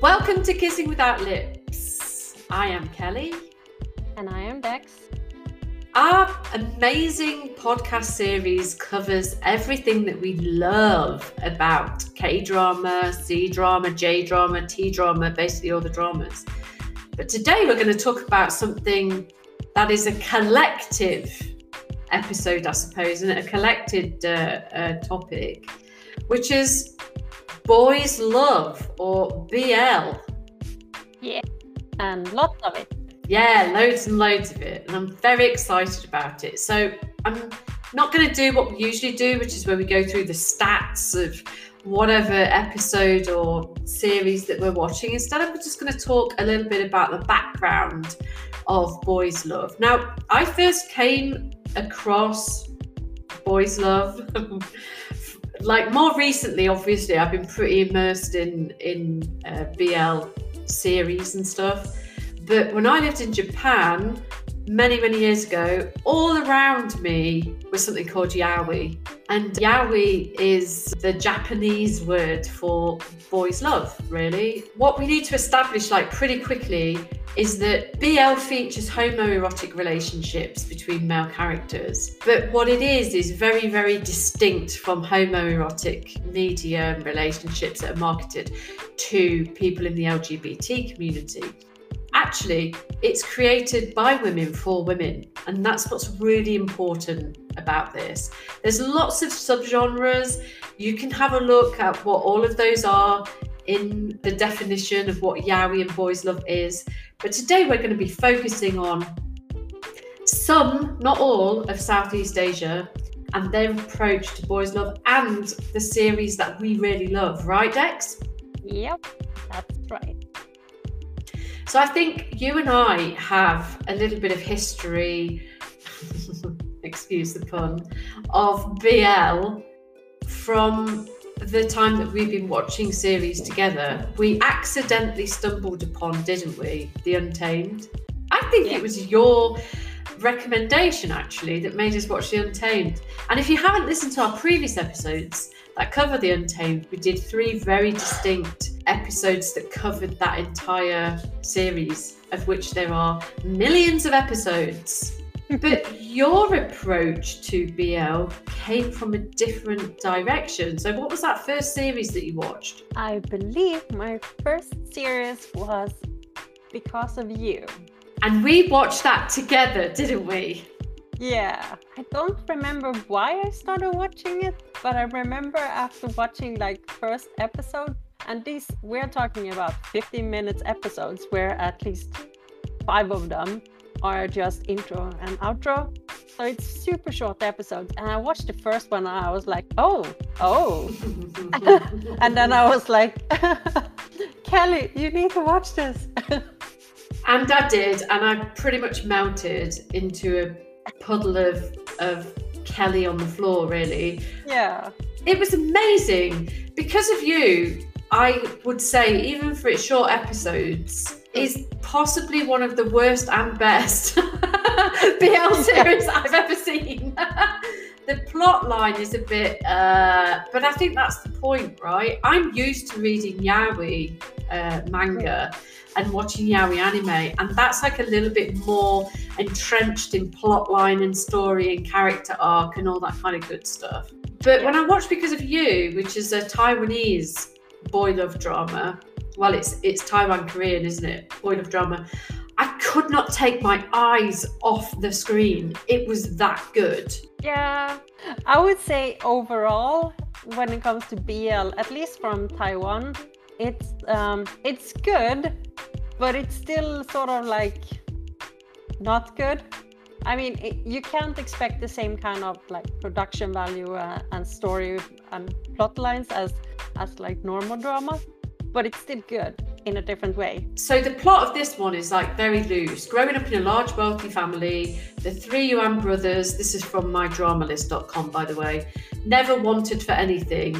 Welcome to Kissing Without Lips. I am Kelly. And I am Bex. Our amazing podcast series covers everything that we love about K-drama, C-drama, J-drama, T-drama, basically all the dramas. But today we're going to talk about something that is a collective episode, I suppose, and a collected topic, which is boys' love, or BL. Yeah, and lots of it. Yeah, loads and loads of it, and I'm very excited about it. So I'm not going to do what we usually do, which is where we go through the stats of whatever episode or series that we're watching. Instead, I'm just going to talk a little bit about the background of boys' love. Now, I first came across boys' love like more recently. Obviously, I've been pretty immersed in BL series and stuff. But when I lived in Japan many years ago, all around me was something called yaoi. And yaoi is the Japanese word for boys' love, really. What we need to establish like pretty quickly is that BL features homoerotic relationships between male characters. But what it is very, very distinct from homoerotic media and relationships that are marketed to people in the LGBT community. Actually, it's created by women for women, and that's what's really important about this. There's lots of subgenres. You can have a look at what all of those are in the definition of what yaoi and boys' love is. But today we're going to be focusing on some, not all, of Southeast Asia and their approach to boys' love and the series that we really love. Right, Dex? Yep, that's right. So I think you and I have a little bit of history, excuse the pun, of BL from the time that we've been watching series together. We accidentally stumbled upon, didn't we, The Untamed? I think It was your recommendation, actually, that made us watch The Untamed. And if you haven't listened to our previous episodes that cover The Untamed, we did 3 very distinct episodes that covered that entire series, of which there are millions of episodes. But your approach to BL came from a different direction. So what was that first series that you watched? I believe my first series was Because of You. And we watched that together, didn't we? Yeah, I don't remember why I started watching it, but I remember after watching like first episode, and these, we're talking about 15-minute episodes where at least 5 of them are just intro and outro. So it's super short episodes. And I watched the first one and I was like, oh. And then I was like, Kelly, you need to watch this. And I did. And I pretty much melted into a puddle of Kelly on the floor, really. Yeah. It was amazing. Because of You, I would say, even for its short episodes, is possibly one of the worst and best BL series I've ever seen. The plot line is a bit, but I think that's the point, right? I'm used to reading yaoi manga and watching yaoi anime, and that's like a little bit more entrenched in plot line and story and character arc and all that kind of good stuff. But when I watched Because of You, which is a Taiwanese boy love drama, well, it's Taiwan Korean, isn't it? Boy love drama. I could not take my eyes off the screen. It was that good. Yeah, I would say overall, when it comes to BL, at least from Taiwan, it's good, but it's still sort of like not good. I mean, you can't expect the same kind of like production value and story and plot lines as like normal drama, but it's still good in a different way. So the plot of this one is like very loose. Growing up in a large wealthy family, the 3 Yuan brothers, this is from mydramalist.com, by the way, never wanted for anything.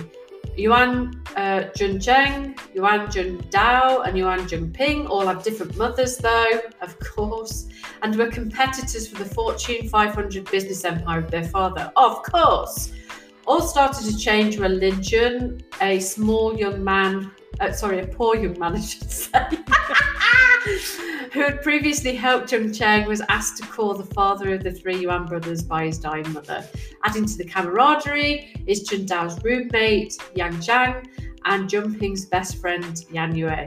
Yuan Juncheng, Yuan Jundao and Yuan Junping all have different mothers though, of course, and were competitors for the Fortune 500 business empire of their father, of course. All started to change when Lin Jun, a small young man sorry, a poor young man, I should say, who had previously helped Jung Chang, was asked to call the father of the three Yuan brothers by his dying mother. Adding to the camaraderie is Chun Dao's roommate, Yang Zhang, and Junping's best friend, Yan Yue.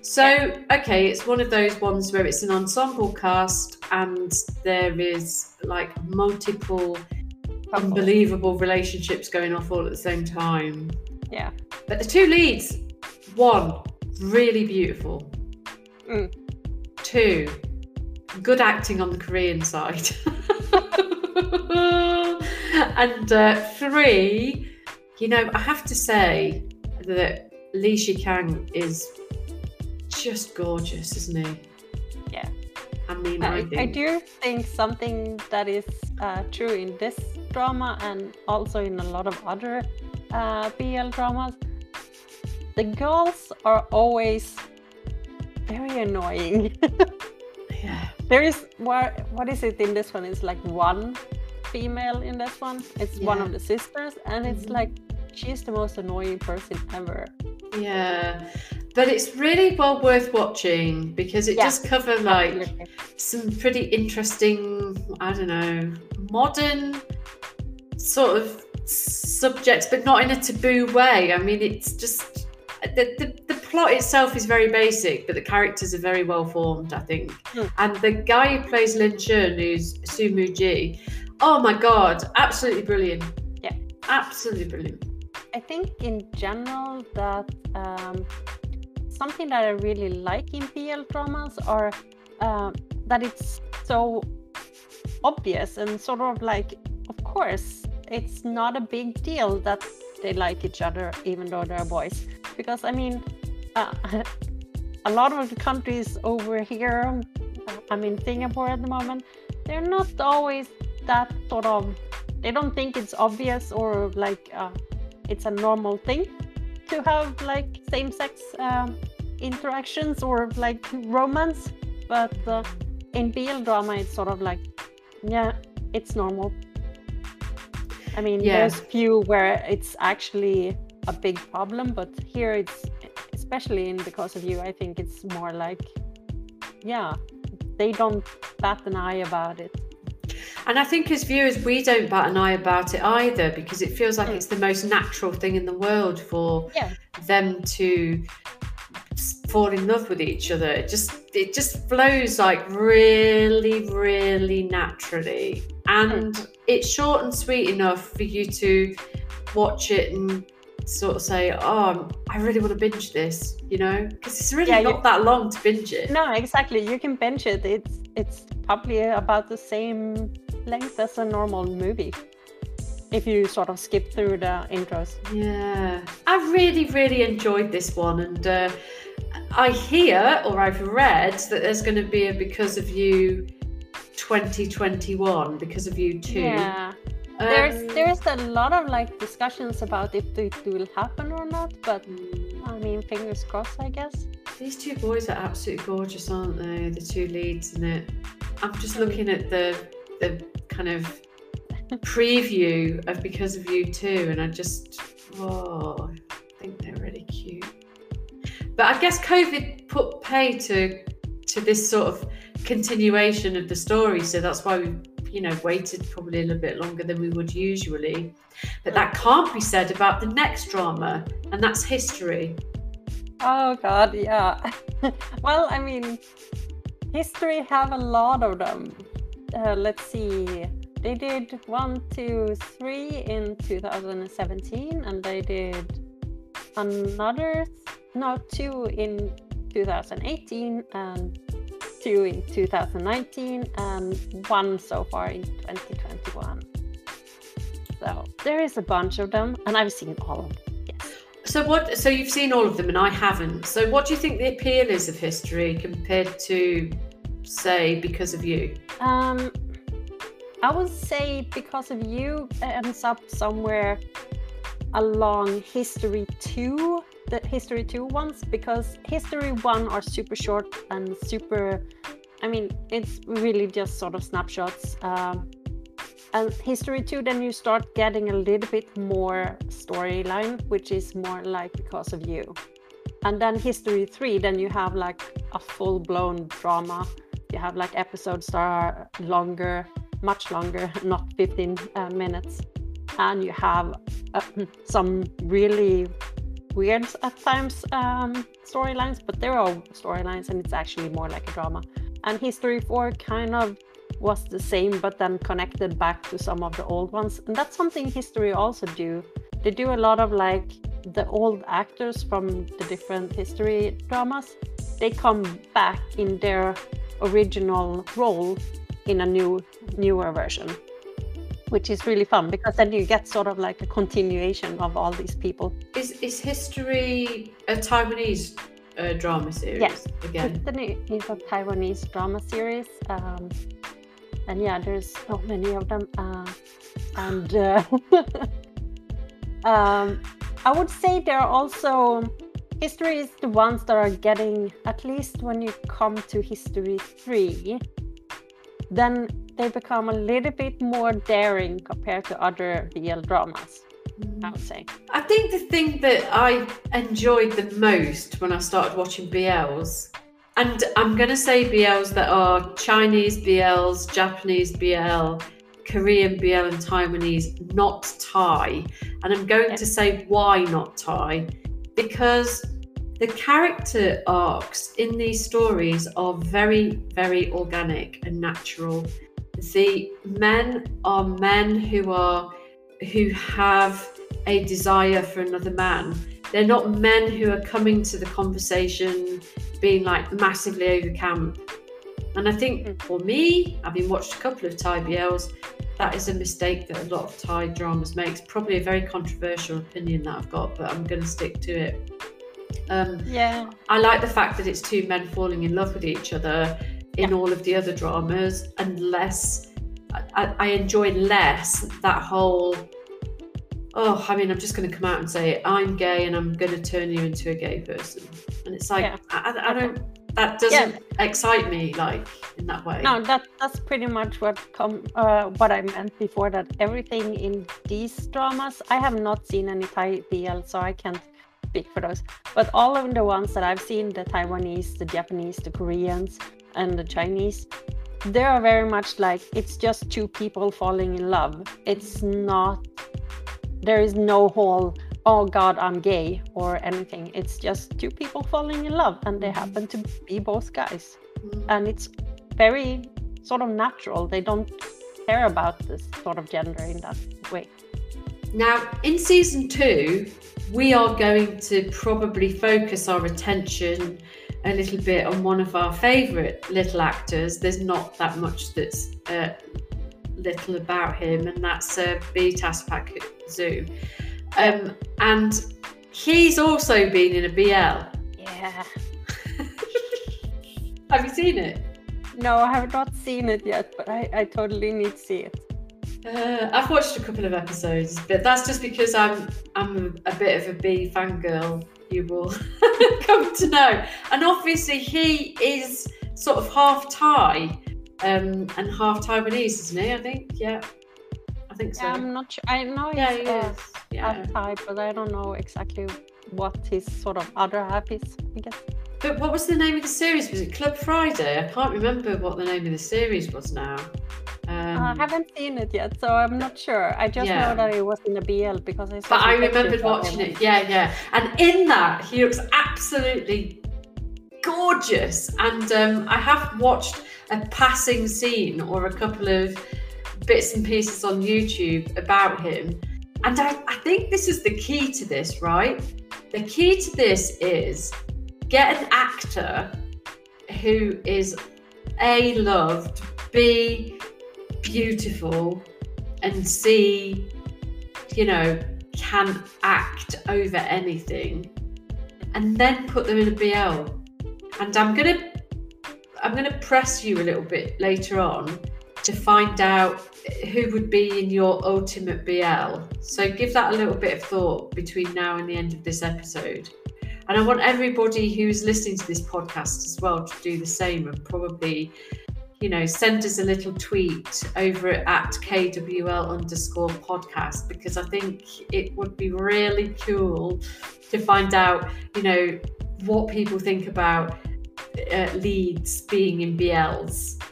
So, okay, it's one of those ones where it's an ensemble cast and there is like multiple unbelievable relationships going off all at the same time. Yeah. But the two leads, one, really beautiful. Mm. Two, good acting on the Korean side. And three, you know, I have to say that Lee Shikang is just gorgeous, isn't he? Yeah. I mean, I do think something that is true in this drama and also in a lot of other BL dramas, the girls are always very annoying. Yeah. There is, what is it in this one? It's like one female in this one. It's one of the sisters, and it's like she's the most annoying person ever. Yeah. But it's really well worth watching because it does cover like some pretty interesting, I don't know, modern sort of subjects, but not in a taboo way. I mean, it's just the plot itself is very basic, but the characters are very well formed, I think. And the guy who plays Lin Chun, who's Sumu Ji, oh my God, absolutely brilliant. Yeah, absolutely brilliant. I think in general that something that I really like in BL dramas are that it's so obvious and sort of like, of course, it's not a big deal that they like each other even though they're boys. Because, I mean, a lot of the countries over here, I'm in Singapore at the moment, they're not always that sort of, they don't think it's obvious or like it's a normal thing to have like same-sex interactions or like romance. But in BL drama, it's sort of like, yeah, it's normal. I mean, there's few where it's actually a big problem, but here it's, especially in Because of You, I think it's more like, yeah, they don't bat an eye about it. And I think as viewers, we don't bat an eye about it either, because it feels like it's the most natural thing in the world for them to fall in love with each other. It just flows like really, really naturally. And it's short and sweet enough for you to watch it and sort of say, oh, I really want to binge this, you know? Because it's really not that long to binge it. No, exactly. You can binge it. It's probably about the same length as a normal movie if you sort of skip through the intros. Yeah. I really, really enjoyed this one. And I hear, or I've read, that there's going to be a Because of You 2021, Because of You 2. Yeah. There's a lot of like discussions about if it will happen or not, but I mean, fingers crossed, I guess. These two boys are absolutely gorgeous, aren't they? The two leads in it. I'm just looking at the kind of preview of Because of You 2, and I just, oh, I think they're really cute. But I guess COVID put pay to this sort of continuation of the story, so that's why we, you know, waited probably a little bit longer than we would usually. But that can't be said about the next drama, and that's History. Oh God, yeah. Well, I mean, History have a lot of them. Let's see, they did 1, 2, 3 in 2017, and they did another, no, 2 in 2018 and 2 in 2019 and 1 so far in 2021. So there is a bunch of them, and I've seen all of them. Yes. So you've seen all of them and I haven't. So what do you think the appeal is of History compared to, say, Because of You? I would say Because of You ends up somewhere along History 2. The History 2 ones, because History 1 are super short and super, I mean, it's really just sort of snapshots. And History 2, then you start getting a little bit more storyline, which is more like Because of You. And then History 3, then you have like a full-blown drama. You have like episodes that are longer, much longer, not 15 minutes. And you have some really weird at times storylines, but there are storylines and it's actually more like a drama. And History 4 kind of was the same, but then connected back to some of the old ones. And that's something History also do. They do a lot of like the old actors from the different History dramas. They come back in their original role in a newer version, which is really fun because then you get sort of like a continuation of all these people. Is History a Taiwanese drama series? Yes, again, it's a Taiwanese drama series, and yeah, there's so many of them, I would say there are also History is the ones that are getting, at least when you come to History 3, then they become a little bit more daring compared to other BL dramas, I would say. I think the thing that I enjoyed the most when I started watching BLs, and I'm going to say BLs that are Chinese BLs, Japanese BL, Korean BL and Taiwanese, not Thai. And I'm going to say why not Thai, because the character arcs in these stories are very, very organic and natural. The men are men who have a desire for another man. They're not men who are coming to the conversation being like massively over camp. And I think for me, having watched a couple of Thai BLs, that is a mistake that a lot of Thai dramas makes. Probably a very controversial opinion that I've got, but I'm going to stick to it. I like the fact that it's two men falling in love with each other in all of the other dramas, unless I enjoy less that whole, I'm just going to come out and say, I'm gay and I'm going to turn you into a gay person. And it's like, I don't, that doesn't excite me like in that way. No, that's pretty much what I meant before, that everything in these dramas, I have not seen any Thai BL, so I can't speak for those. But all of the ones that I've seen, the Taiwanese, the Japanese, the Koreans, and the Chinese, they are very much like, it's just two people falling in love. It's not, there is no whole, oh God, I'm gay or anything. It's just two people falling in love and they happen to be both guys. And it's very sort of natural. They don't care about this sort of gender in that way. Now, in season 2, we are going to probably focus our attention a little bit on one of our favourite little actors. There's not that much that's little about him, and that's B. Taspak Zoo. And he's also been in a BL. Yeah. Have you seen it? No, I have not seen it yet, but I totally need to see it. I've watched a couple of episodes, but that's just because I'm a bit of a B fangirl. You will come to know. And obviously he is sort of half Thai and half Taiwanese, isn't he? I think, I think so. I'm not sure. I know he's half Thai, but I don't know exactly what his sort of other half is, I guess. But what was the name of the series? Was it Club Friday? I can't remember what the name of the series was now. I haven't seen it yet, so I'm not sure. I just know that it was in the BL because I saw. But I remembered watching it. Yeah. And in that, he looks absolutely gorgeous. And I have watched a passing scene or a couple of bits and pieces on YouTube about him. And I think this is the key to this, right? The key to this is get an actor who is A, loved, B, beautiful, and C, can act over anything, and then put them in a BL. And I'm gonna press you a little bit later on to find out who would be in your ultimate BL. So give that a little bit of thought between now and the end of this episode. And I want everybody who's listening to this podcast as well to do the same, and probably send us a little tweet over at KWL_podcast, because I think it would be really cool to find out, what people think about leads being in BLs.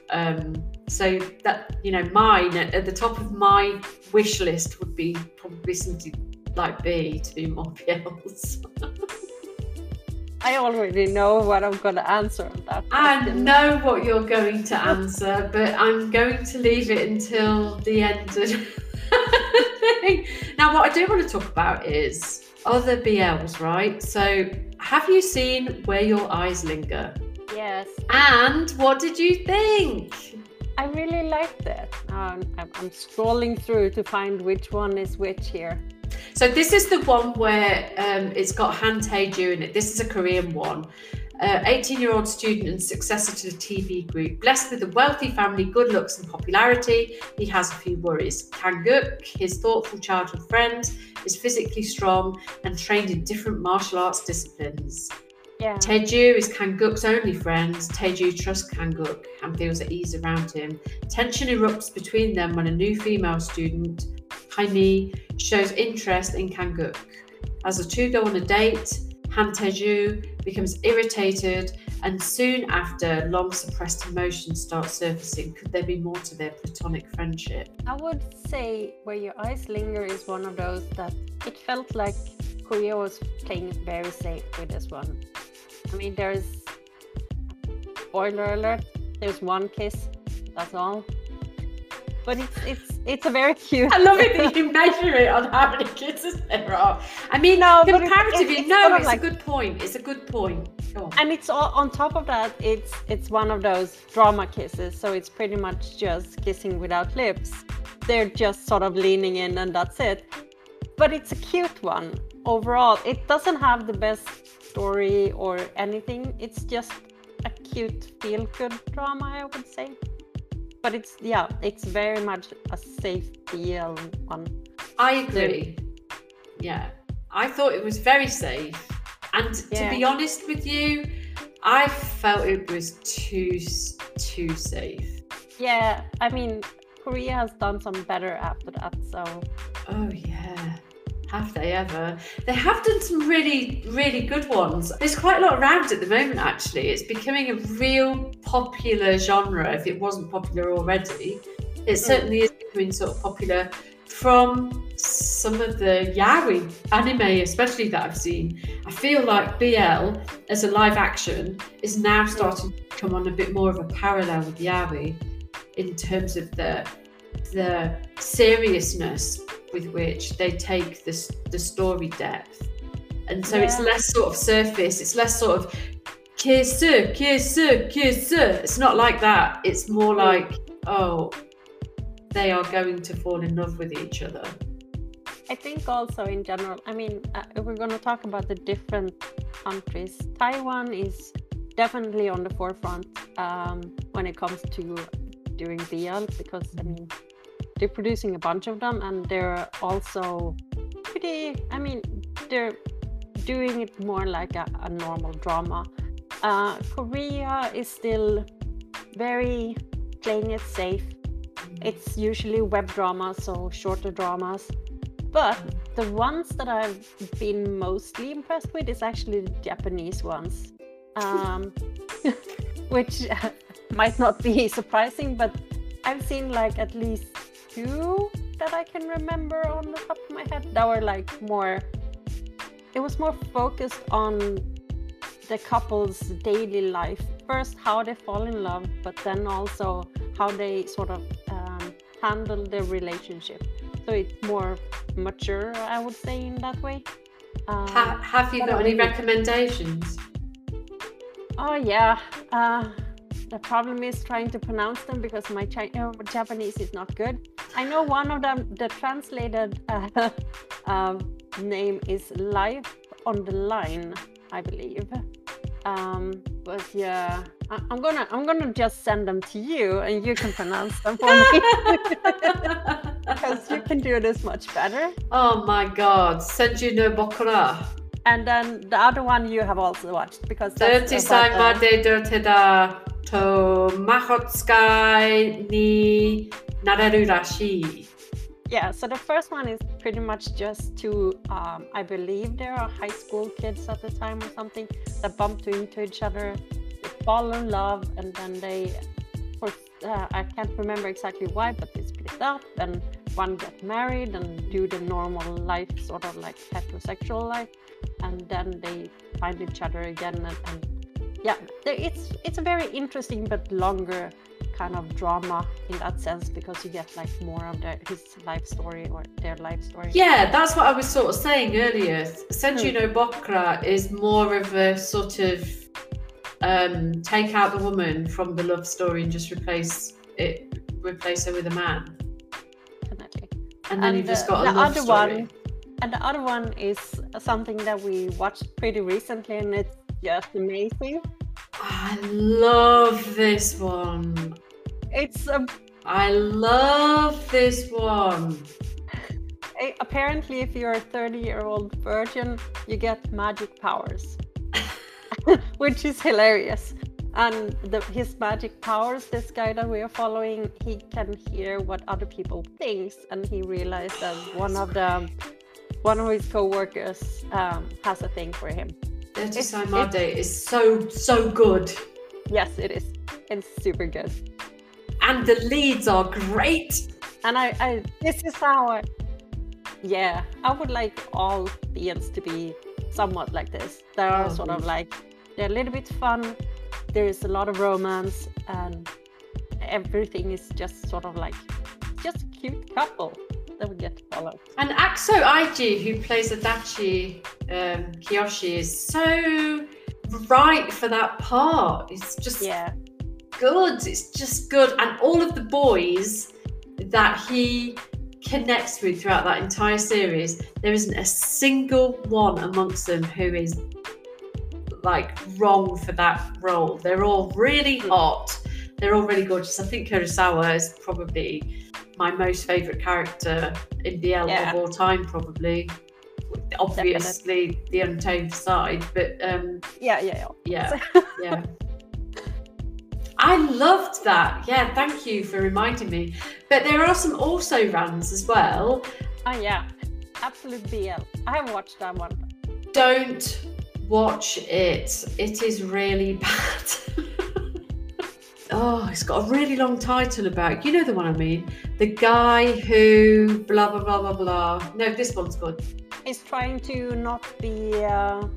So that, you know, mine at the top of my wish list would be probably something like B, to do more BLs. I already know what I'm going to answer on that question. I know what you're going to answer, but I'm going to leave it until the end of the thing. Now, what I do want to talk about is other BLs, right? So, have you seen Where Your Eyes Linger? Yes. And what did you think? I really liked it. I'm scrolling through to find which one is which here. So this is the one where it's got Han Tae-ju in it. This is a Korean one. 18-year-old student and successor to the TV group. Blessed with a wealthy family, good looks and popularity, he has a few worries. Kang-guk, his thoughtful childhood friend, is physically strong and trained in different martial arts disciplines. Yeah. Tae-ju is Kang-guk's only friend. Tae-ju trusts Kang-guk and feels at ease around him. Tension erupts between them when a new female student, Hae-mi, shows interest in Kang-guk. As the two go on a date, Han Tae-ju becomes irritated, and soon after, long suppressed emotions start surfacing. Could there be more to their platonic friendship? I would say Where Your Eyes Linger is one of those that it felt like Korea was playing very safe with this one. I mean, there's, spoiler alert, there's one kiss, that's all. But it's a very cute. I love it that you measure it on how many kisses there are. I mean, no, comparatively, it's like, a good point. It's a good point. Go on. And it's all on top of that. It's one of those drama kisses, so it's pretty much just kissing without lips. They're just sort of leaning in, and that's it. But it's a cute one overall. It doesn't have the best story or anything. It's just a cute feel-good drama, I would say. But it's very much a safe BL one. I agree. Yeah, I thought it was very safe. And to be honest with you, I felt it was too safe. Yeah, I mean, Korea has done some better after that, so. Oh yeah, have they ever? They have done some really, really good ones. There's quite a lot around at the moment, actually. It's becoming a real popular genre, if it wasn't popular already. It certainly is becoming sort of popular from some of the yaoi anime, especially, that I've seen. I feel like BL as a live action is now starting to come on a bit more of a parallel with yaoi in terms of the seriousness with which they take the story depth. And so it's less sort of surface, it's less sort of kiss. It's not like that. It's more like, oh, they are going to fall in love with each other. I think also in general, I mean, we're going to talk about the different countries. Taiwan is definitely on the forefront when it comes to doing BL, because, I mean, they're producing a bunch of them, and they're also pretty, I mean, they're doing it more like a normal drama. Korea is still very playing it safe. It's usually web dramas, so shorter dramas. But the ones that I've been mostly impressed with is actually the Japanese ones, which might not be surprising, but I've seen like at least two that I can remember on the top of my head that were like more, it was more focused on the couple's daily life. First, how they fall in love, but then also how they sort of handle their relationship. So it's more mature, I would say, in that way. Have you got any recommendations? Oh yeah. The problem is trying to pronounce them, because my Japanese is not good. I know one of them, the translated name is Life on the Line, I believe. But yeah, I'm gonna just send them to you, and you can pronounce them for me, because you can do this much better. Oh my God, Senju no bokura. And then the other one you have also watched, because Dirty Sai Made Dirty Da mahotsuka ni nararu rashi. Yeah, so the first one is pretty much just two, I believe there are high school kids at the time or something that bump into each other, they fall in love, and then they, I can't remember exactly why, but they split up, and one get married and do the normal life, sort of like heterosexual life, and then they find each other again, and yeah, it's a very interesting but longer kind of drama in that sense, because you get like more of his life story or their life story. Yeah, that's what I was sort of saying earlier. Senju no bokura is more of a sort of take out the woman from the love story and just replace her with a man. Definitely. And then you've just got a love story. The other one is something that we watched pretty recently, and it's just amazing. I love this one. I love this one. Apparently, if you're a 30-year-old virgin, you get magic powers, which is hilarious. And his magic powers, this guy that we are following, he can hear what other people think, and he realized that one of his co-workers has a thing for him. Dirty Sai Made is so good. Yes, it is. It's super good. And the leads are great. And I would like all BLs to be somewhat like this. They are sort of like, they're a little bit fun. There is a lot of romance, and everything is just sort of like, just a cute couple that we get to follow. And Akso Aiji, who plays Adachi Kiyoshi, is so right for that part. It's just good. It's just good. And all of the boys that he connects with throughout that entire series, there isn't a single one amongst them who is like wrong for that role. They're all really hot. They're all really gorgeous. I think Kurosawa is probably my most favourite character in BL of all time, probably. Obviously, the Untamed side, but I loved that. Yeah, thank you for reminding me. But there are some also-rans as well. Oh yeah, absolute BL. I haven't watched that one. Don't watch it. It is really bad. Oh, it's got a really long title about, you know the one I mean? The guy who blah, blah, blah, blah, blah. No, this one's good. He's trying to not be drawn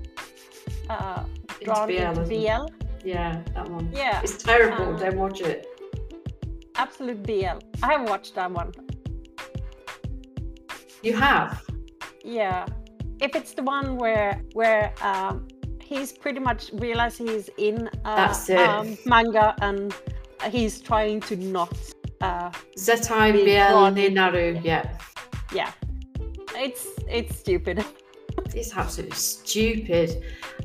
into BL. Yeah, that one. Yeah. It's terrible. Don't watch it. Absolute BL. I haven't watched that one. You have? Yeah. If it's the one where he's pretty much realized he's in manga, and he's trying to not Zettai BL ni Naru. Yeah, it's stupid. It's absolutely stupid.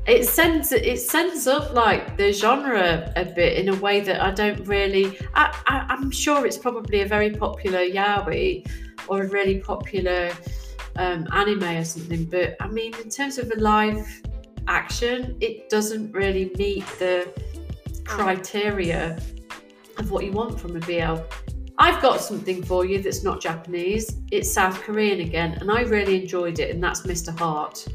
It sends up like the genre a bit in a way that I don't really. I'm sure it's probably a very popular yaoi or a really popular anime or something. But I mean, in terms of a live action, it doesn't really meet the criteria of what you want from a BL. I've got something for you that's not Japanese. It's South Korean again, and I really enjoyed it, and that's Mr. Heart.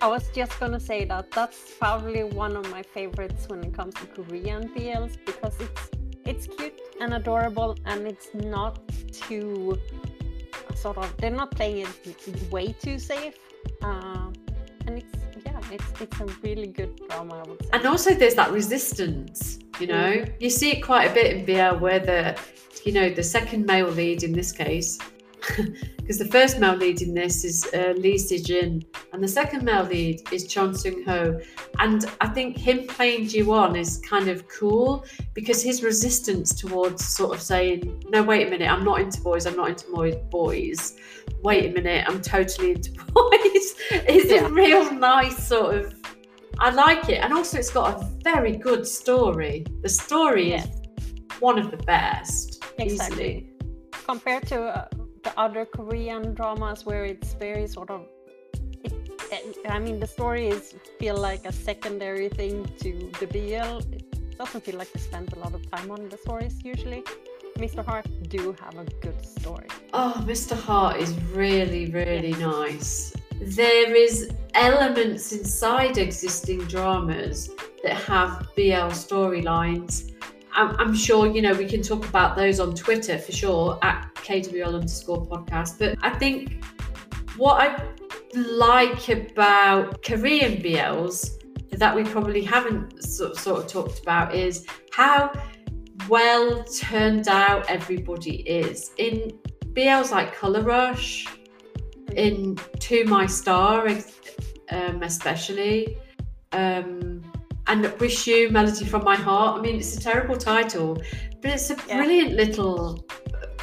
I was just gonna say that's probably one of my favorites when it comes to Korean BLs, because it's cute and adorable, and it's not too sort of, they're not playing it way too safe, and it's a really good drama, I would say. And also there's that resistance, you know. You see it quite a bit in BL where the second male lead in this case, because the first male lead in this is Lee Se-jin, and the second male lead is Chon Sung-ho. And I think him playing Ji-won is kind of cool, because his resistance towards sort of saying, no, wait a minute, I'm not into boys, I'm not into boys. Wait a minute, I'm totally into boys. It's a real nice sort of, I like it. And also it's got a very good story. The story is one of the best. Exactly. Easily. Compared to the other Korean dramas where it's very sort of, the story feel like a secondary thing to the BL. It doesn't feel like they spend a lot of time on the stories usually. Mr. Heart do have a good story. Oh, Mr. Heart is really, really nice. There is elements inside existing dramas that have BL storylines. I'm sure, you know, we can talk about those on Twitter for sure, at KWL_podcast. But I think what I like about Korean BLs that we probably haven't sort of talked about is how well turned out everybody is. In BLs like Color Rush, in To My Star especially, and Wish You, Melody from My Heart. I mean, it's a terrible title, but it's a brilliant little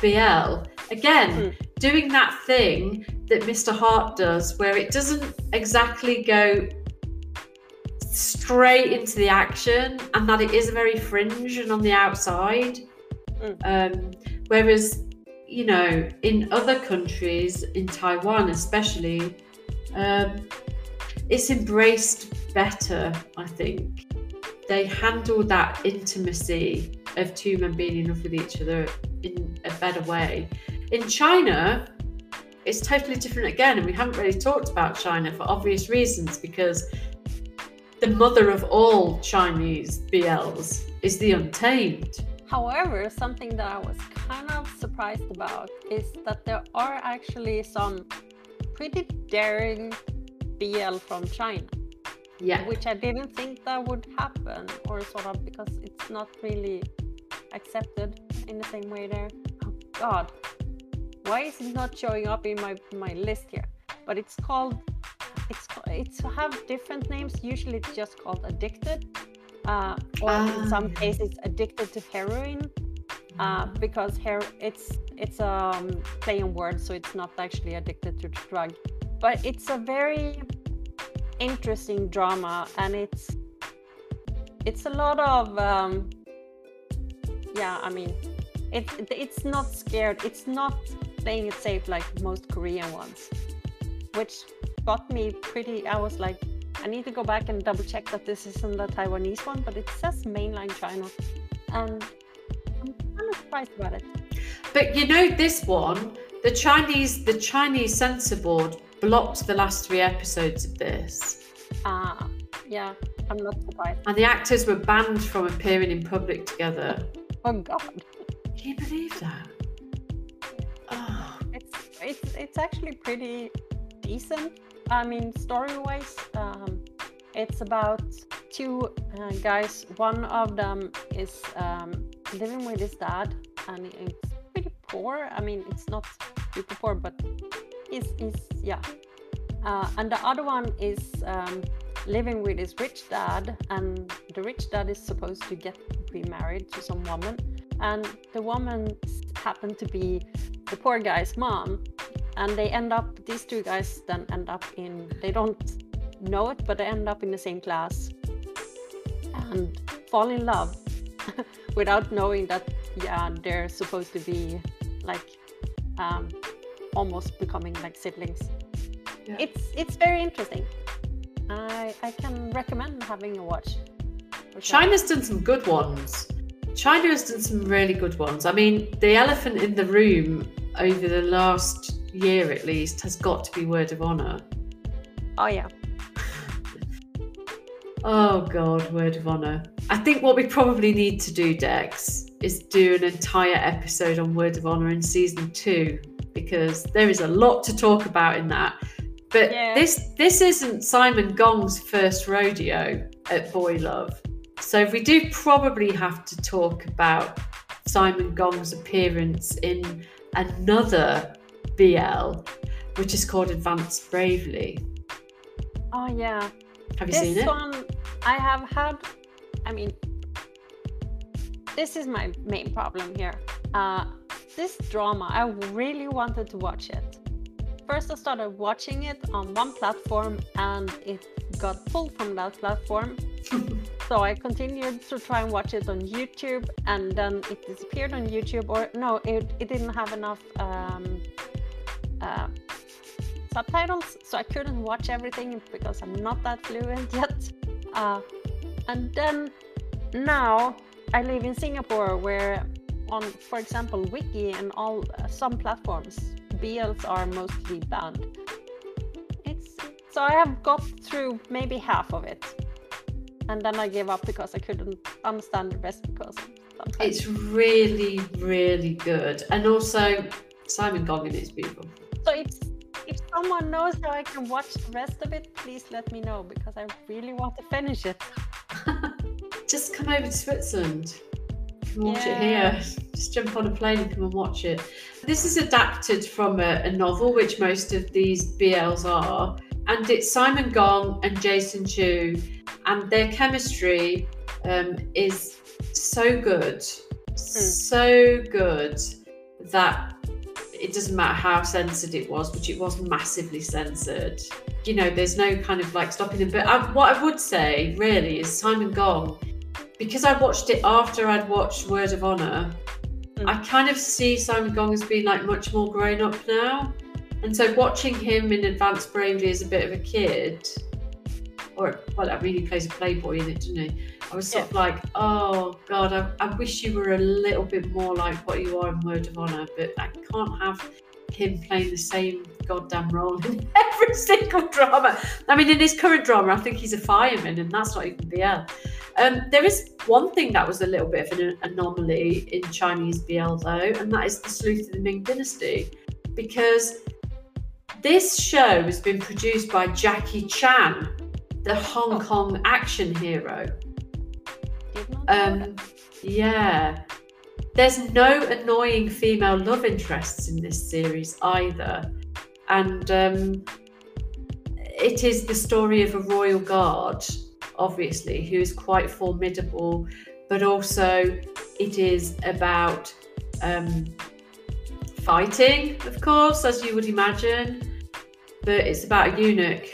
BL. Again, doing that thing that Mr. Heart does, where it doesn't exactly go straight into the action, and that it is very fringe and on the outside. Whereas, you know, in other countries, in Taiwan especially, it's embraced better, I think. They handle that intimacy of two men being in love with each other in a better way. In China, it's totally different again, and we haven't really talked about China for obvious reasons, because the mother of all Chinese BLs is The Untamed. However, something that I was kind of surprised about is that there are actually some pretty daring BL from China. Yeah. Which I didn't think that would happen, or sort of, because it's not really accepted in the same way there. Oh God, why is it not showing up in my list here? But it's called, it's have different names. Usually it's just called Addicted, or in some cases Addicted to Heroin, because it's a play on words, so it's not actually addicted to the drug. But it's a very interesting drama, and it's a lot of I mean, it's not scared, it's not playing it safe like most Korean ones, which got me pretty, I was like, I need to go back and double check that this isn't the Taiwanese one, but it says mainland China, and I'm kind of surprised about it. But you know, this one, the Chinese censor board blocked the last 3 episodes of this. Yeah, I'm not surprised. And the actors were banned from appearing in public together. Oh God. Can you believe that? Oh. It's actually pretty decent. I mean, story-wise, it's about 2 guys. One of them is living with his dad, and it's pretty poor. I mean, it's not super poor, but and the other one is living with his rich dad, and the rich dad is supposed to get remarried to some woman, and the woman happened to be the poor guy's mom, and these 2 guys then end up in, they don't know it, but they end up in the same class and fall in love without knowing that they're supposed to be like almost becoming like siblings. Yeah. It's very interesting. I can recommend having a watch. Okay. China's done some good ones. China has done some really good ones. I mean, the elephant in the room over the last year at least has got to be Word of Honour. Oh yeah. Oh God, Word of Honour. I think what we probably need to do, Dex, is do an entire episode on Word of Honour in season 2. Because there is a lot to talk about in that. But this isn't Simon Gong's first rodeo at Boy Love. So we do probably have to talk about Simon Gong's appearance in another BL, which is called Advanced Bravely. Oh, yeah. Have you seen it? This one I have had... I mean, this is my main problem here. This drama, I really wanted to watch it. First, I started watching it on one platform, and it got pulled from that platform. So I continued to try and watch it on YouTube, and then it disappeared on YouTube. Or no, it didn't have enough subtitles, so I couldn't watch everything because I'm not that fluent yet. And then now I live in Singapore, where on, for example, Wiki and all some platforms, BLs are mostly banned. So I have got through maybe half of it, and then I gave up because I couldn't understand the rest, because sometimes it's really, really good. And also Simon Goggin is beautiful. So if someone knows how I can watch the rest of it, please let me know, because I really want to finish it. Just come over to Switzerland. Watch it here. Just jump on a plane and come and watch it. This is adapted from a novel, which most of these BLs are, and it's Simon Gong and Jason Chu, and their chemistry is so good, so good, that it doesn't matter how censored it was, which it was massively censored. You know, there's no kind of like stopping them. But what I would say really is Simon Gong, because I watched it after I'd watched Word of Honour, I kind of see Simon Gong as being like much more grown up now. And so watching him in Advanced Bravely as a bit of a kid, or, well, I mean, he plays a playboy in it, doesn't he? I was sort of like, oh God, I wish you were a little bit more like what you are in Word of Honour, but I can't have him playing the same goddamn role in every single drama. I mean, in his current drama, I think he's a fireman, and that's not even BL. There is one thing that was a little bit of an anomaly in Chinese BL though, and that is The Sleuth of the Ming Dynasty, because this show has been produced by Jackie Chan, the Hong Kong action hero. Yeah. There's no annoying female love interests in this series either. And it is the story of a royal guard, obviously, who is quite formidable, but also it is about fighting, of course, as you would imagine, but it's about a eunuch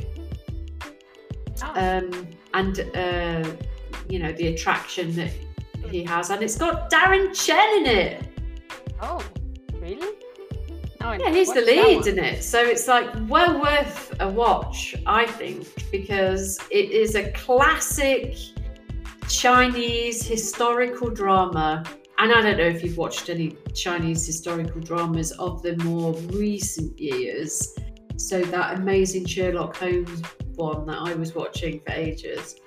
and you know, the attraction that he has, and it's got Darren Chen in it. Oh, really? No, yeah, he's the lead in it, so it's like well worth a watch, I think, because it is a classic Chinese historical drama. And I don't know if you've watched any Chinese historical dramas of the more recent years, so that amazing Sherlock Holmes one that I was watching for ages.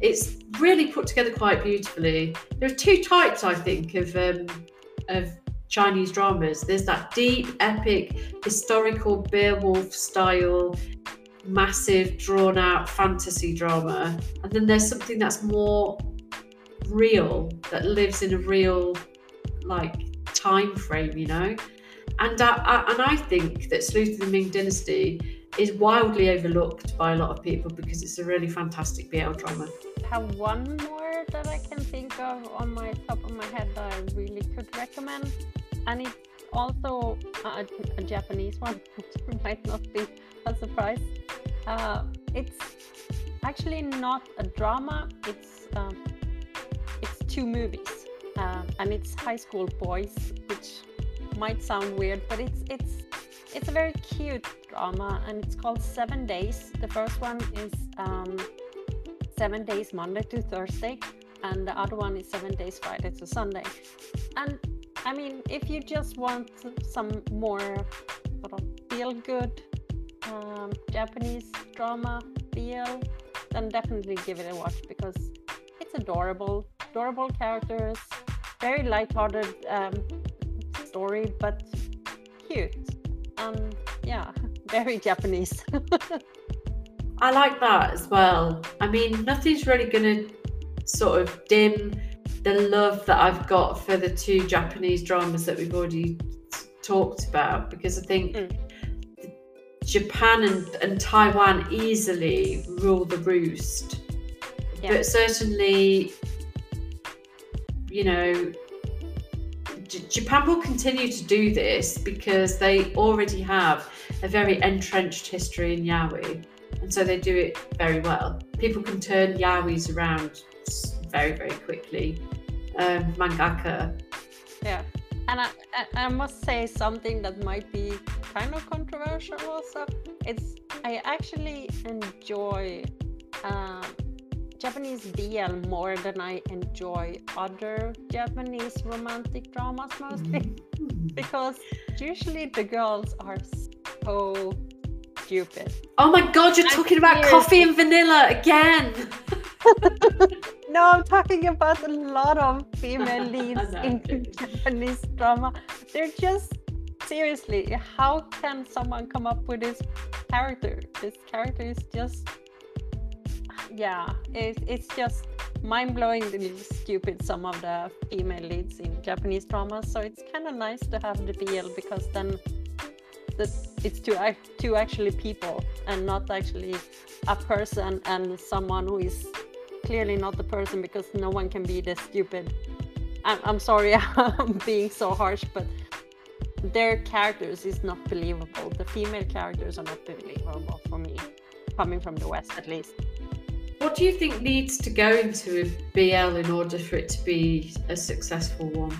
It's really put together quite beautifully. There are two types, I think, of Chinese dramas. There's that deep, epic, historical Beowulf style, massive, drawn out fantasy drama. And then there's something that's more real, that lives in a real like time frame, you know? And I think that Sleuth of the Ming Dynasty is wildly overlooked by a lot of people because it's a really fantastic BL drama. I have one more that I can think of on my top of my head that I really could recommend, and it's also a Japanese one, which might not be a surprise. It's actually not a drama, it's two movies, and it's high school boys, which might sound weird, but it's a very cute drama, and it's called 7 Days. The first one is 7 days Monday to Thursday, and the other one is 7 days Friday to Sunday. And I mean, if you just want some more sort of feel-good Japanese drama feel, then definitely give it a watch, because it's adorable characters, very light-hearted story, but cute. Yeah, very Japanese. I like that as well. I mean, nothing's really gonna sort of dim the love that I've got for the two Japanese dramas that we've already talked about, because I think Japan and Taiwan easily rule the roost. Yeah. But certainly, you know, Japan will continue to do this because they already have a very entrenched history in yaoi, and so they do it very well. People can turn yaois around very, very quickly. Mangaka. Yeah, and I must say something that might be kind of controversial also. I actually enjoy Japanese BL more than I enjoy other Japanese romantic dramas mostly, because usually the girls are so stupid. Oh my god, you're talking about Coffee and Vanilla again! No, I'm talking about a lot of female leads in Japanese drama. They're just, seriously, how can someone come up with this character? This character is just, yeah, it's just mind-blowingly stupid, some of the female leads in Japanese drama. So it's kind of nice to have the BL, because then it's two actually people and not actually a person and someone who is clearly not the person, because no one can be this stupid. I'm sorry I'm being so harsh, but their characters is not believable. The female characters are not believable for me, coming from the West at least. What do you think needs to go into a BL in order for it to be a successful one?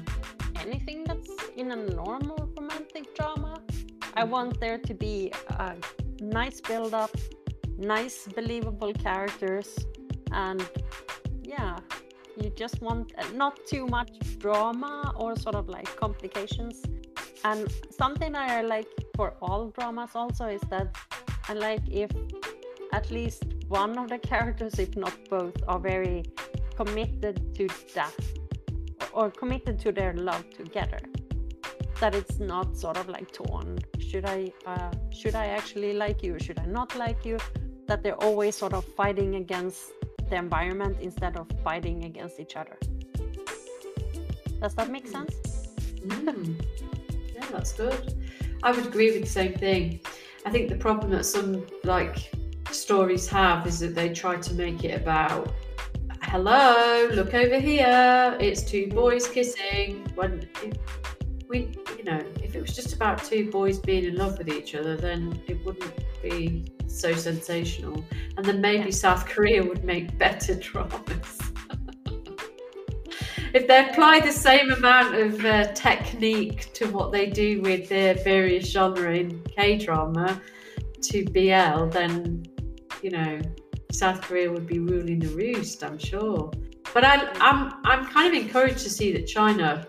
Anything that's in a normal romantic drama. I want there to be a nice build-up, nice believable characters, and yeah, you just want not too much drama or sort of like complications. And something I like for all dramas also is that I like if at least one of the characters, if not both, are very committed to that or committed to their love together, that it's not sort of like torn, should I actually like you, should I not like you, that they're always sort of fighting against the environment instead of fighting against each other. Does that make sense? Yeah, that's good. I would agree with the same thing. I think the problem that some like stories have is that they try to make it about, hello, look over here, it's two boys kissing, when if it was just about two boys being in love with each other, then it wouldn't be so sensational. And then maybe South Korea would make better dramas. If they apply the same amount of technique to what they do with their various genre in K-drama to BL, then, South Korea would be ruling the roost, I'm sure. But I'm kind of encouraged to see that China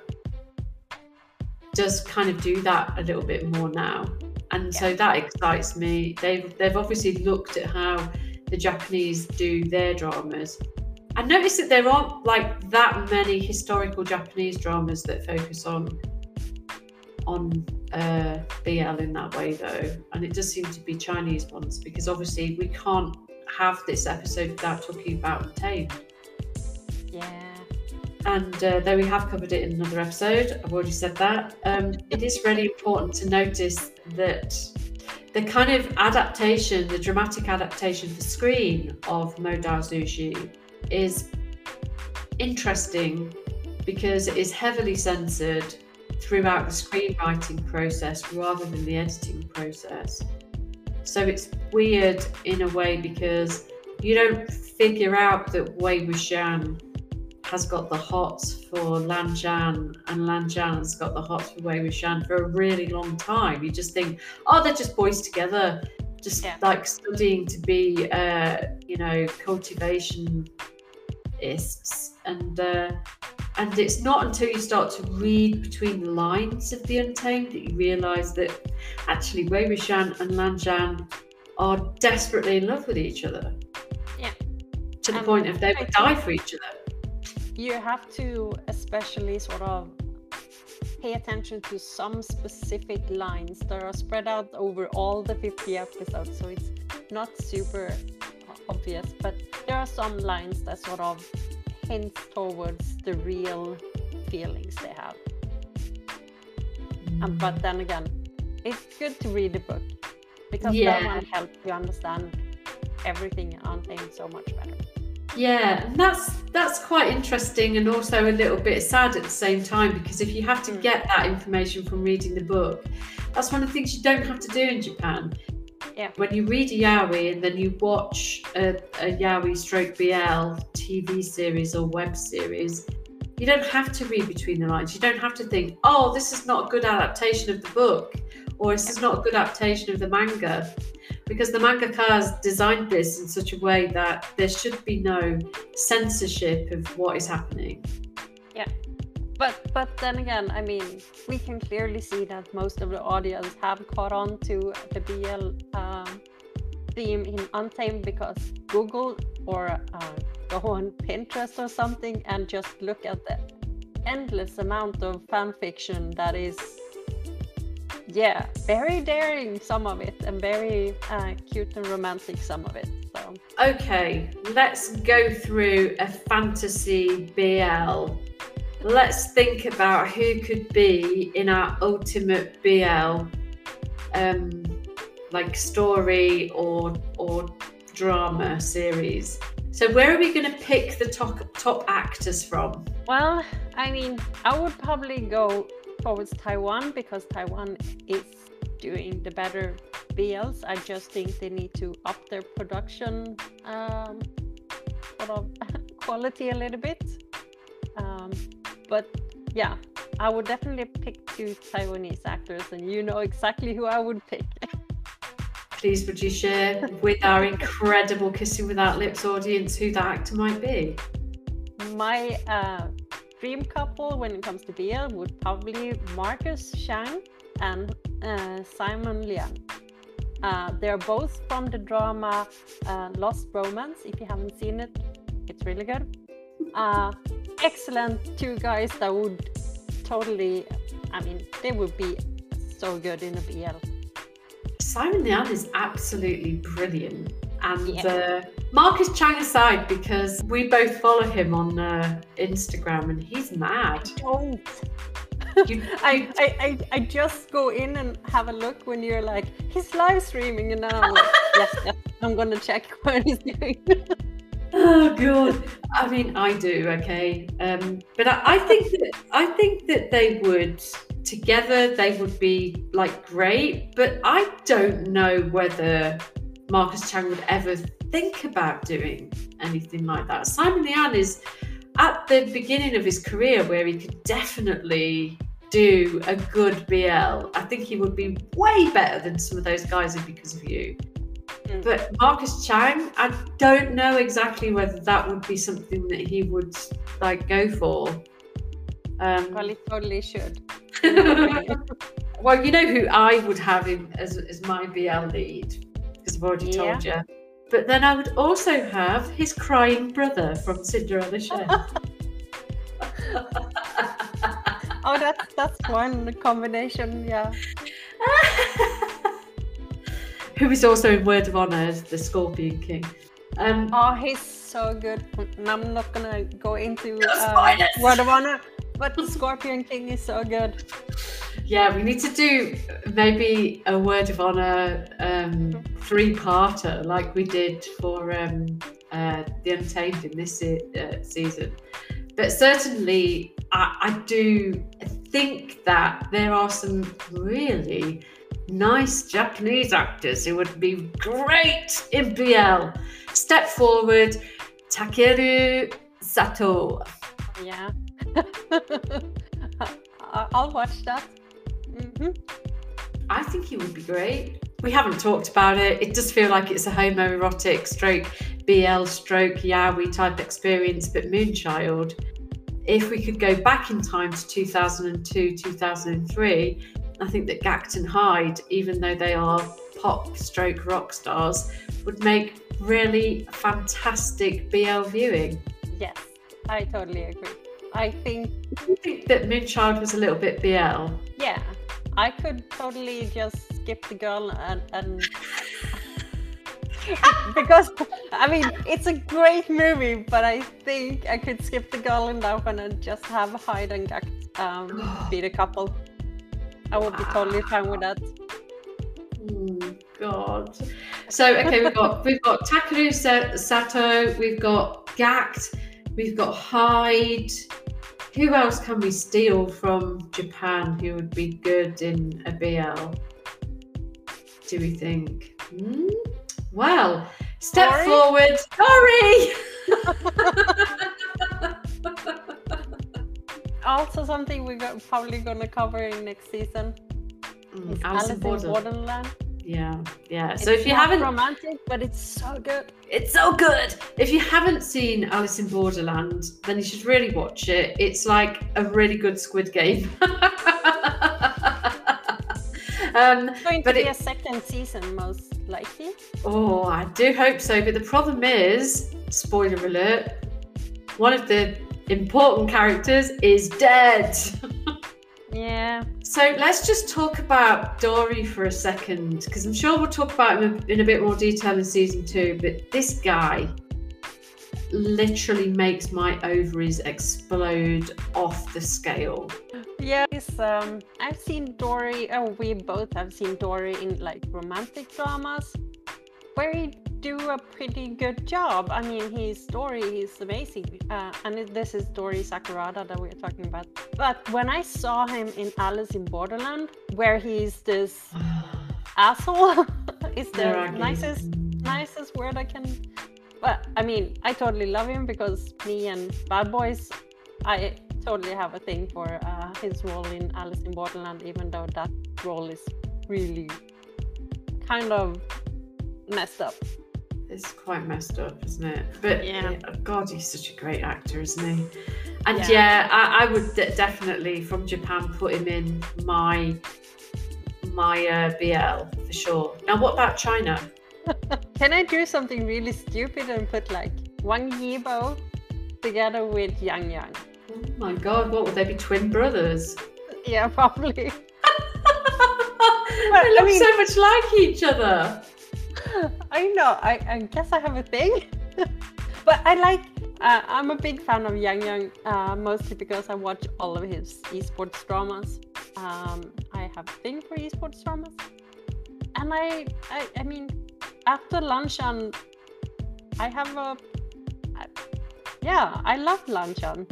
does kind of do that a little bit more now, and so that excites me. They've obviously looked at how the Japanese do their dramas. I noticed that there aren't like that many historical Japanese dramas that focus on BL in that way though, and it does seem to be Chinese ones, because obviously we can't have this episode without talking about Untamed. And though we have covered it in another episode, I've already said that, it is really important to notice that the kind of adaptation, the dramatic adaptation for screen of Modal Zushi is interesting because it is heavily censored throughout the screenwriting process rather than the editing process. So it's weird in a way because you don't figure out that Wei Wuxian has got the hots for Lan Zhan and Lan Zhan has got the hots for Wei Wuxian for a really long time. You just think, oh, they're just boys together, just like studying to be, cultivationists. And it's not until you start to read between the lines of The Untamed that you realise that actually Wei Wuxian and Lan Zhan are desperately in love with each other. Yeah. To the point of they would die for each other. You have to especially sort of pay attention to some specific lines that are spread out over all the 50 episodes, so it's not super obvious, but there are some lines that sort of hint towards the real feelings they have. But then again, it's good to read the book, because that one helps you understand everything and Untamed so much better. Yeah, and that's quite interesting and also a little bit sad at the same time, because if you have to get that information from reading the book, that's one of the things you don't have to do in Japan. Yeah. When you read a yaoi and then you watch a yaoi/BL TV series or web series, you don't have to read between the lines. You don't have to think, oh, this is not a good adaptation of the book, or this is not a good adaptation of the manga. because the mangaka's designed this in such a way that there should be no censorship of what is happening. Yeah. But then again, I mean, we can clearly see that most of the audience have caught on to the BL theme in Untamed, because Google or go on Pinterest or something and just look at the endless amount of fan fiction that is, yeah, very daring, some of it, and very cute and romantic, some of it. So okay, let's go through a fantasy BL. Let's think about who could be in our ultimate BL, like story or drama series. So where are we going to pick the top actors from? Well, I mean, I would probably go towards Taiwan, because Taiwan is doing the better BLs. I just think they need to up their production sort of quality a little bit. But yeah, I would definitely pick two Taiwanese actors, and you know exactly who I would pick. Please, would you share with our incredible Kissing Without Lips audience who that actor might be? My dream couple when it comes to BL would probably be Marcus Chang and Simon Liang. They're both from the drama Lost Romance. If you haven't seen it, it's really good. Excellent two guys that would totally, I mean, they would be so good in a BL. Simon Lian is absolutely brilliant, and yeah. Marcus Chang aside, because we both follow him on Instagram, and he's mad. I don't. I just go in and have a look when you're like, he's live streaming, and then I'm like, yes, I'm gonna check what he's doing. Oh God! I mean, I do, okay, but I think that they would together. They would be like great, but I don't know whether Marcus Chang would ever think about doing anything like that. Simon Lian is at the beginning of his career, where he could definitely do a good BL. I think he would be way better than some of those guys in Because of You. But Marcus Chang, I don't know exactly whether that would be something that he would like go for. Well, he totally should. Well, you know who I would have him as my BL lead, because I've already told you. But then I would also have his crying brother from Cinderella Chef. Oh, that's one combination, yeah. Who is also in Word of Honour, the Scorpion King. Oh, he's so good. And I'm not gonna go into Word of Honour, but the Scorpion King is so good. Yeah, we need to do maybe a Word of Honour three-parter, like we did for The Untamed in this season. But certainly, I do think that there are some really nice Japanese actors who would be great in BL. Step forward, Takeru Sato. Yeah. I'll watch that. Mm-hmm. I think he would be great. We haven't talked about it. It does feel like it's a homoerotic / BL / yaoi type experience, but Moonchild, if we could go back in time to 2002, 2003, I think that Gackt & Hyde, even though they are pop / rock stars, would make really fantastic BL viewing. Yes, I totally agree. I think that Moonchild was a little bit BL. Yeah, I could totally just skip the girl and... because, I mean, it's a great movie, but I think I could skip the girl in that one and just have Hyde and Gackt be the couple. I would be totally fine with that. God. So okay, we've got Takeru Sato, we've got Gackt, we've got Hyde. Who else can we steal from Japan who would be good in a BL? Do we think? Well, step forward. Sorry. Also, something we're probably going to cover in next season is Alice in Borderland. Yeah. So if you haven't, romantic, but it's so good. It's so good. If you haven't seen Alice in Borderland, then you should really watch it. It's like a really good Squid Game. It's going to be a second season, most likely. Oh, I do hope so. But the problem is, spoiler alert, one of the important characters is dead. Yeah. So let's just talk about Dory for a second, because I'm sure we'll talk about him in a bit more detail in season 2. But this guy literally makes my ovaries explode off the scale. Yeah, I've seen Dory. Oh, we both have seen Dory in like romantic dramas, where he do a pretty good job. I mean, his story is amazing, and this is Dory Sakurada that we're talking about. But when I saw him in Alice in Borderland, where he's this asshole, is the nicest word I can. But I mean, I totally love him because me and Bad Boys, I totally have a thing for his role in Alice in Borderland, even though that role is really kind of messed up. It's quite messed up, isn't it? But yeah, God, he's such a great actor, isn't he? And I would definitely from Japan put him in my BL for sure. Now, what about China? Can I do something really stupid and put like Wang Yibo together with Yang Yang? Oh my God, what would they be, twin brothers? Yeah, probably. They look so much like each other. I know, I guess I have a thing. But I like, I'm a big fan of Yang Yang, mostly because I watch all of his esports dramas. I have a thing for esports dramas. And I mean, after Lanchan, I love Lanchan.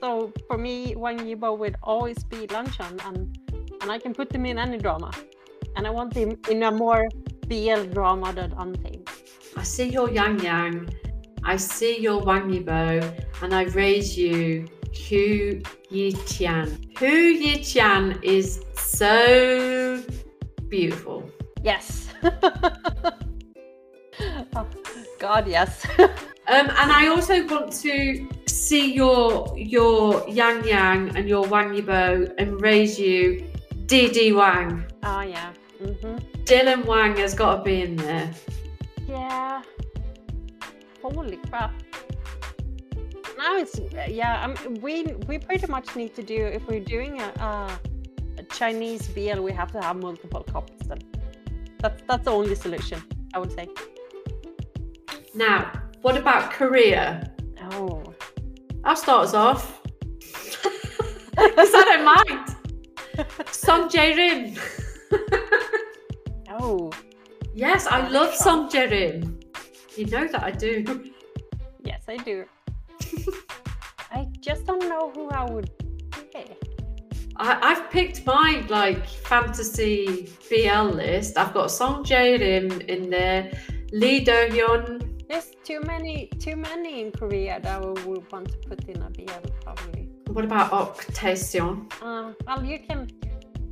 So for me, Wang Yibo would always be Lanchan, and I can put him in any drama. And I want him in a more BL drama than Untamed. I see your Yang Yang, I see your Wang Yibo, and I raise you Hu Yiqian. Hu Yiqian is so beautiful. Yes. Oh, God, yes. And I also want to see your Yang Yang and your Wang Yibo and raise you DD Wang. Oh, yeah. Mm-hmm. Dylan Wang has got to be in there. Yeah. Holy crap. Now it's we pretty much need to do, if we're doing a Chinese BL, we have to have multiple copies then. That's the only solution, I would say. Now, what about Korea? Oh. I'll start us off. Because I don't mind. Song Jae-rim. Oh. Yes, I love Song Jae-rim. You know that I do. Yes, I do. I just don't know who I would pick. I've picked my like fantasy BL list. I've got Song Jae-rim in there, Lee Do-hyun. There's too many in Korea that we would want to put in a BL probably. What about Ok Tae-seon? Well, you can.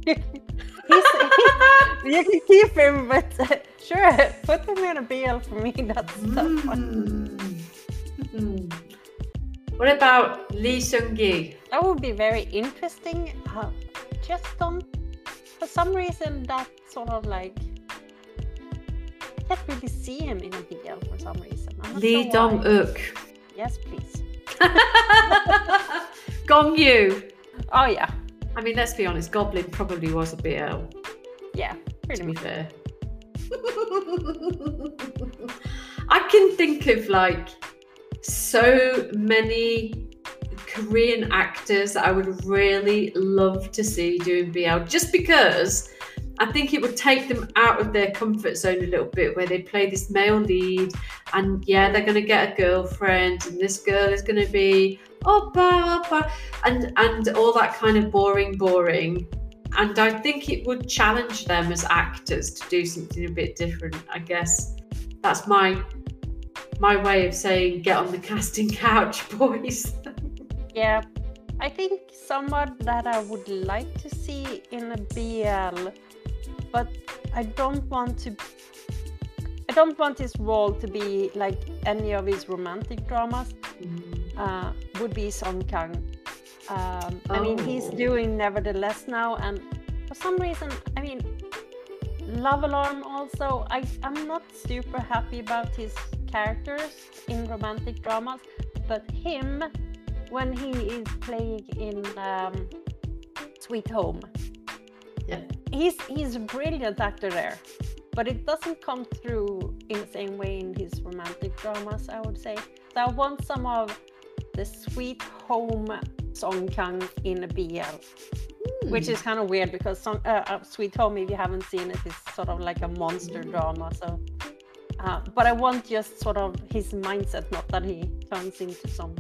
You can keep him, but sure, put him in a BL for me. That's fun. Mm. What about Lee Seung-gi? That would be very interesting. Just don't, for some reason, that sort of like, I can't really see him in a BL for some reason. Lee Dong-uk. Yes, please. Gong Yoo. Oh yeah. I mean, let's be honest, Goblin probably was a BL. Yeah, pretty much. To be fair. I can think of like so many Korean actors that I would really love to see doing BL, just because I think it would take them out of their comfort zone a little bit, where they play this male lead and they're going to get a girlfriend and this girl is going to be oppa and all that kind of boring. And I think it would challenge them as actors to do something a bit different. I guess that's my way of saying get on the casting couch, boys. Yeah, I think someone that I would like to see in a BL but I don't want his role to be like any of his romantic dramas. Would be Song Kang. I mean, he's doing Nevertheless now, and for some reason, I mean, Love Alarm also. I'm not super happy about his characters in romantic dramas, but him when he is playing in Sweet Home, yeah, he's a brilliant actor there, but it doesn't come through in the same way in his romantic dramas, I would say. So I want some of the Sweet Home Song Kang in a BL, which is kind of weird because Sweet Home, if you haven't seen it, is sort of like a monster drama. So, but I want just sort of his mindset, not that he turns into some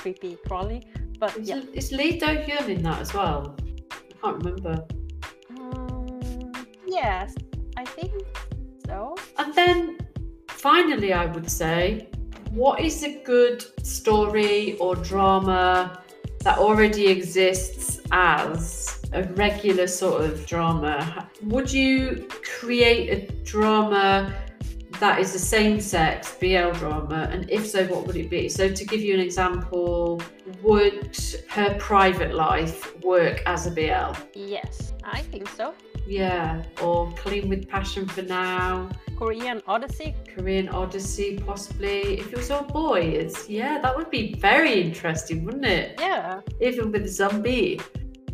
creepy crawly. But yeah, is Lee Do-hyun in that as well? I can't remember. Yes, I think so. And then finally, I would say, what is a good story or drama that already exists as a regular sort of drama? Would you create a drama that is a same-sex BL drama? And if so, what would it be? So to give you an example, would Her Private Life work as a BL? Yes, I think so. Yeah, or Clean with Passion for Now. Korean Odyssey, possibly. If it was all boys, yeah, that would be very interesting, wouldn't it? Yeah. Even with the zombie.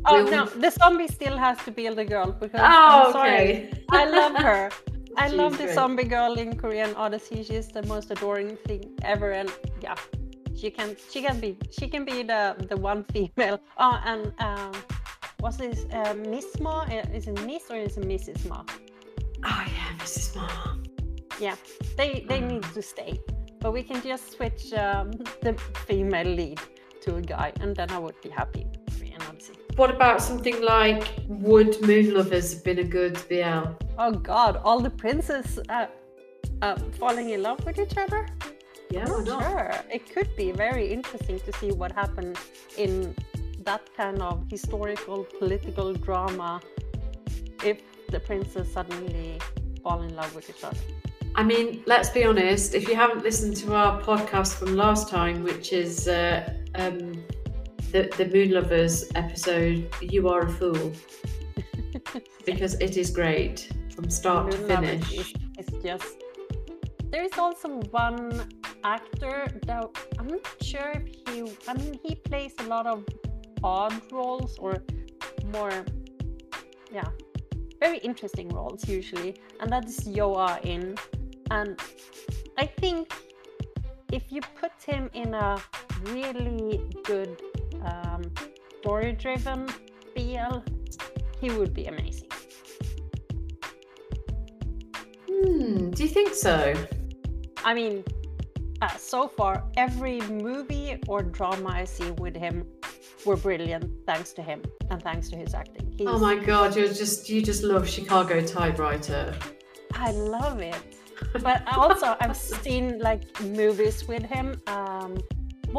Oh, no, the zombie still has to be the girl because I'm sorry. Okay. I love her. I love the zombie girl in Korean Odyssey. She's the most adoring thing ever, and yeah, she can be the one female. Oh, and what's this? Miss Ma? Is it Miss or is it Mrs. Ma? Oh yeah, Mrs. Ma. Yeah, they need to stay, but we can just switch the female lead to a guy, and then I would be happy. What about something like, would Moon Lovers have been a good BL? Oh God, all the princes falling in love with each other? Yeah, I'm not sure. It could be very interesting to see what happened in that kind of historical political drama if the princes suddenly fall in love with each other. I mean, let's be honest, if you haven't listened to our podcast from last time, which is the Moon Lovers episode, you are a fool. Because it is great from start to finish. It's just, there is also one actor that I'm not sure if he plays a lot of odd roles or more, yeah, very interesting roles usually, and that is Yoa In. And I think if you put him in a really good story-driven BL, he would be amazing. Do you think so? I mean, so far every movie or drama I see with him were brilliant, thanks to him and thanks to his acting. Oh my God, you just love Chicago Typewriter. I love it. But also I've seen like movies with him.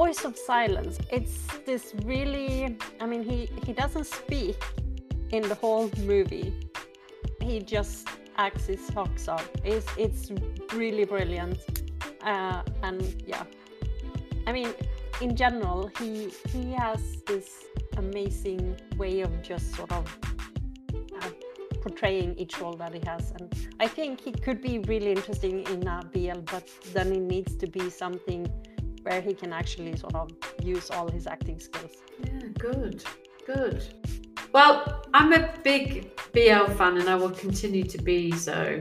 Voice of Silence. It's this really, I mean, he doesn't speak in the whole movie. He just acts his socks off. It's really brilliant. And yeah, I mean, in general, he has this amazing way of just sort of portraying each role that he has, and I think he could be really interesting in a BL, but then it needs to be something where he can actually sort of use all his acting skills. Yeah, good. Well, I'm a big BL fan and I will continue to be so.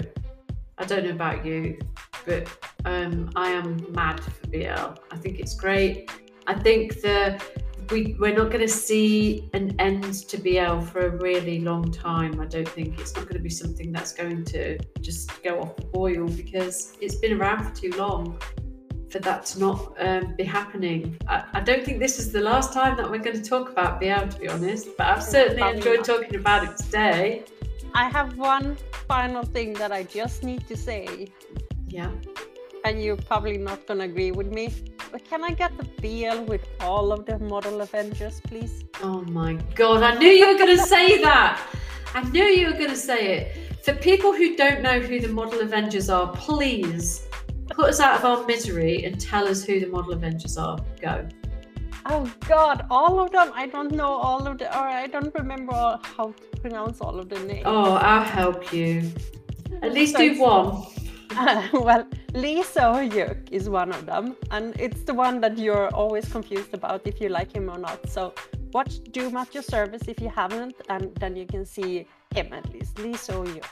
I don't know about you, but I am mad for BL. I think it's great. I think we're not going to see an end to BL for a really long time. I don't think it's not going to be something that's going to just go off the boil because it's been around for too long for that to not be happening. I don't think this is the last time that we're going to talk about BL, to be honest, but I've certainly enjoyed talking about it today. I have one final thing that I just need to say. Yeah. And you're probably not going to agree with me, but can I get the BL with all of the model Avengers, please? Oh my God, I knew you were going to say that! I knew you were going to say it. For people who don't know who the model Avengers are, please put us out of our misery and tell us who the model Avengers are. Go. Oh God, all of them. I don't know all of them, or I don't remember how to pronounce all of the names. Oh, I'll help you. At least do one. Well, Lee So-hyuk is one of them, and it's the one that you're always confused about if you like him or not. So watch Do Not Your Service if you haven't, and then you can see him at least. Lee So-hyuk.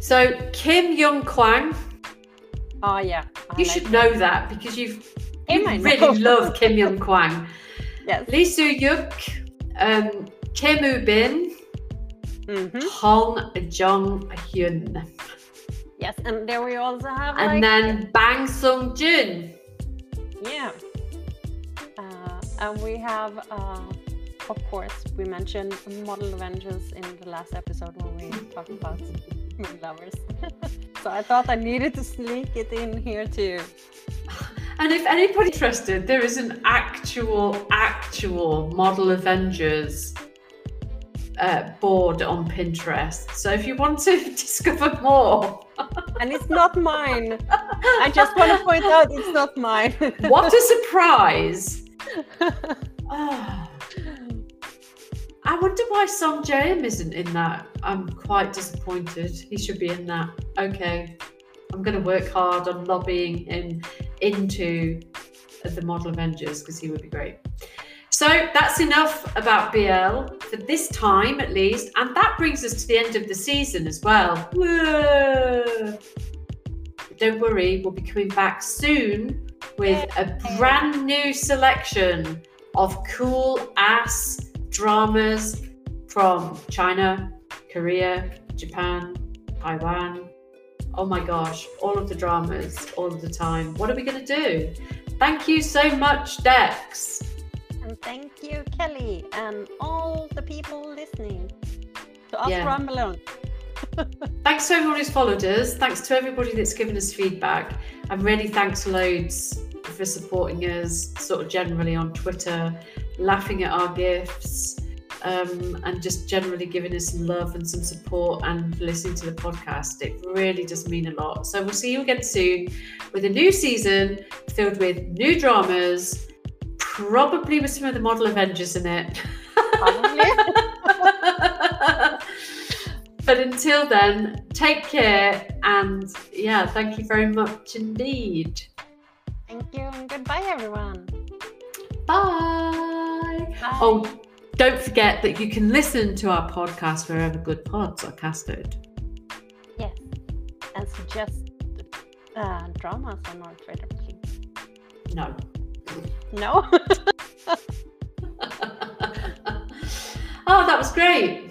So Kim Young-kwang. Oh yeah. You like should know that because you really love Kim Young-kwang. Yes. Lee So-hyuk, Kim Woo-bin, Hong Jong-hyun. Yes, and there we also have. And like, then Bang Sung-jun. Yeah. And we have, of course, we mentioned model Avengers in the last episode when we talked about Moon Lovers. So I thought I needed to sneak it in here too. And if anybody's interested, there is an actual model Avengers board on Pinterest. So if you want to discover more. And it's not mine. I just want to point out it's not mine. What a surprise. Oh. I wonder why Song Jae-rim isn't in that. I'm quite disappointed. He should be in that. Okay. I'm going to work hard on lobbying him into the model Avengers because he would be great. So that's enough about BL for this time at least. And that brings us to the end of the season as well. Whoa. Don't worry, we'll be coming back soon with a brand new selection of cool ass dramas from China, Korea, Japan, Taiwan. Oh my gosh, all of the dramas, all of the time. What are we going to do? Thank you so much, Dex. And thank you, Kelly, and all the people listening to us rambling. Thanks to everyone who's followed us. Thanks to everybody that's given us feedback. And really thanks loads for supporting us sort of generally on Twitter, laughing at our gifts, and just generally giving us some love and some support and listening to the podcast. It really does mean a lot. So we'll see you again soon with a new season filled with new dramas, probably with some of the model Avengers in it. But until then, take care, and thank you very much indeed. Thank you, and goodbye everyone. Bye. Oh, don't forget that you can listen to our podcast wherever good pods are casted. Yes, and suggest dramas on our Twitter, please. No. Oh, that was great.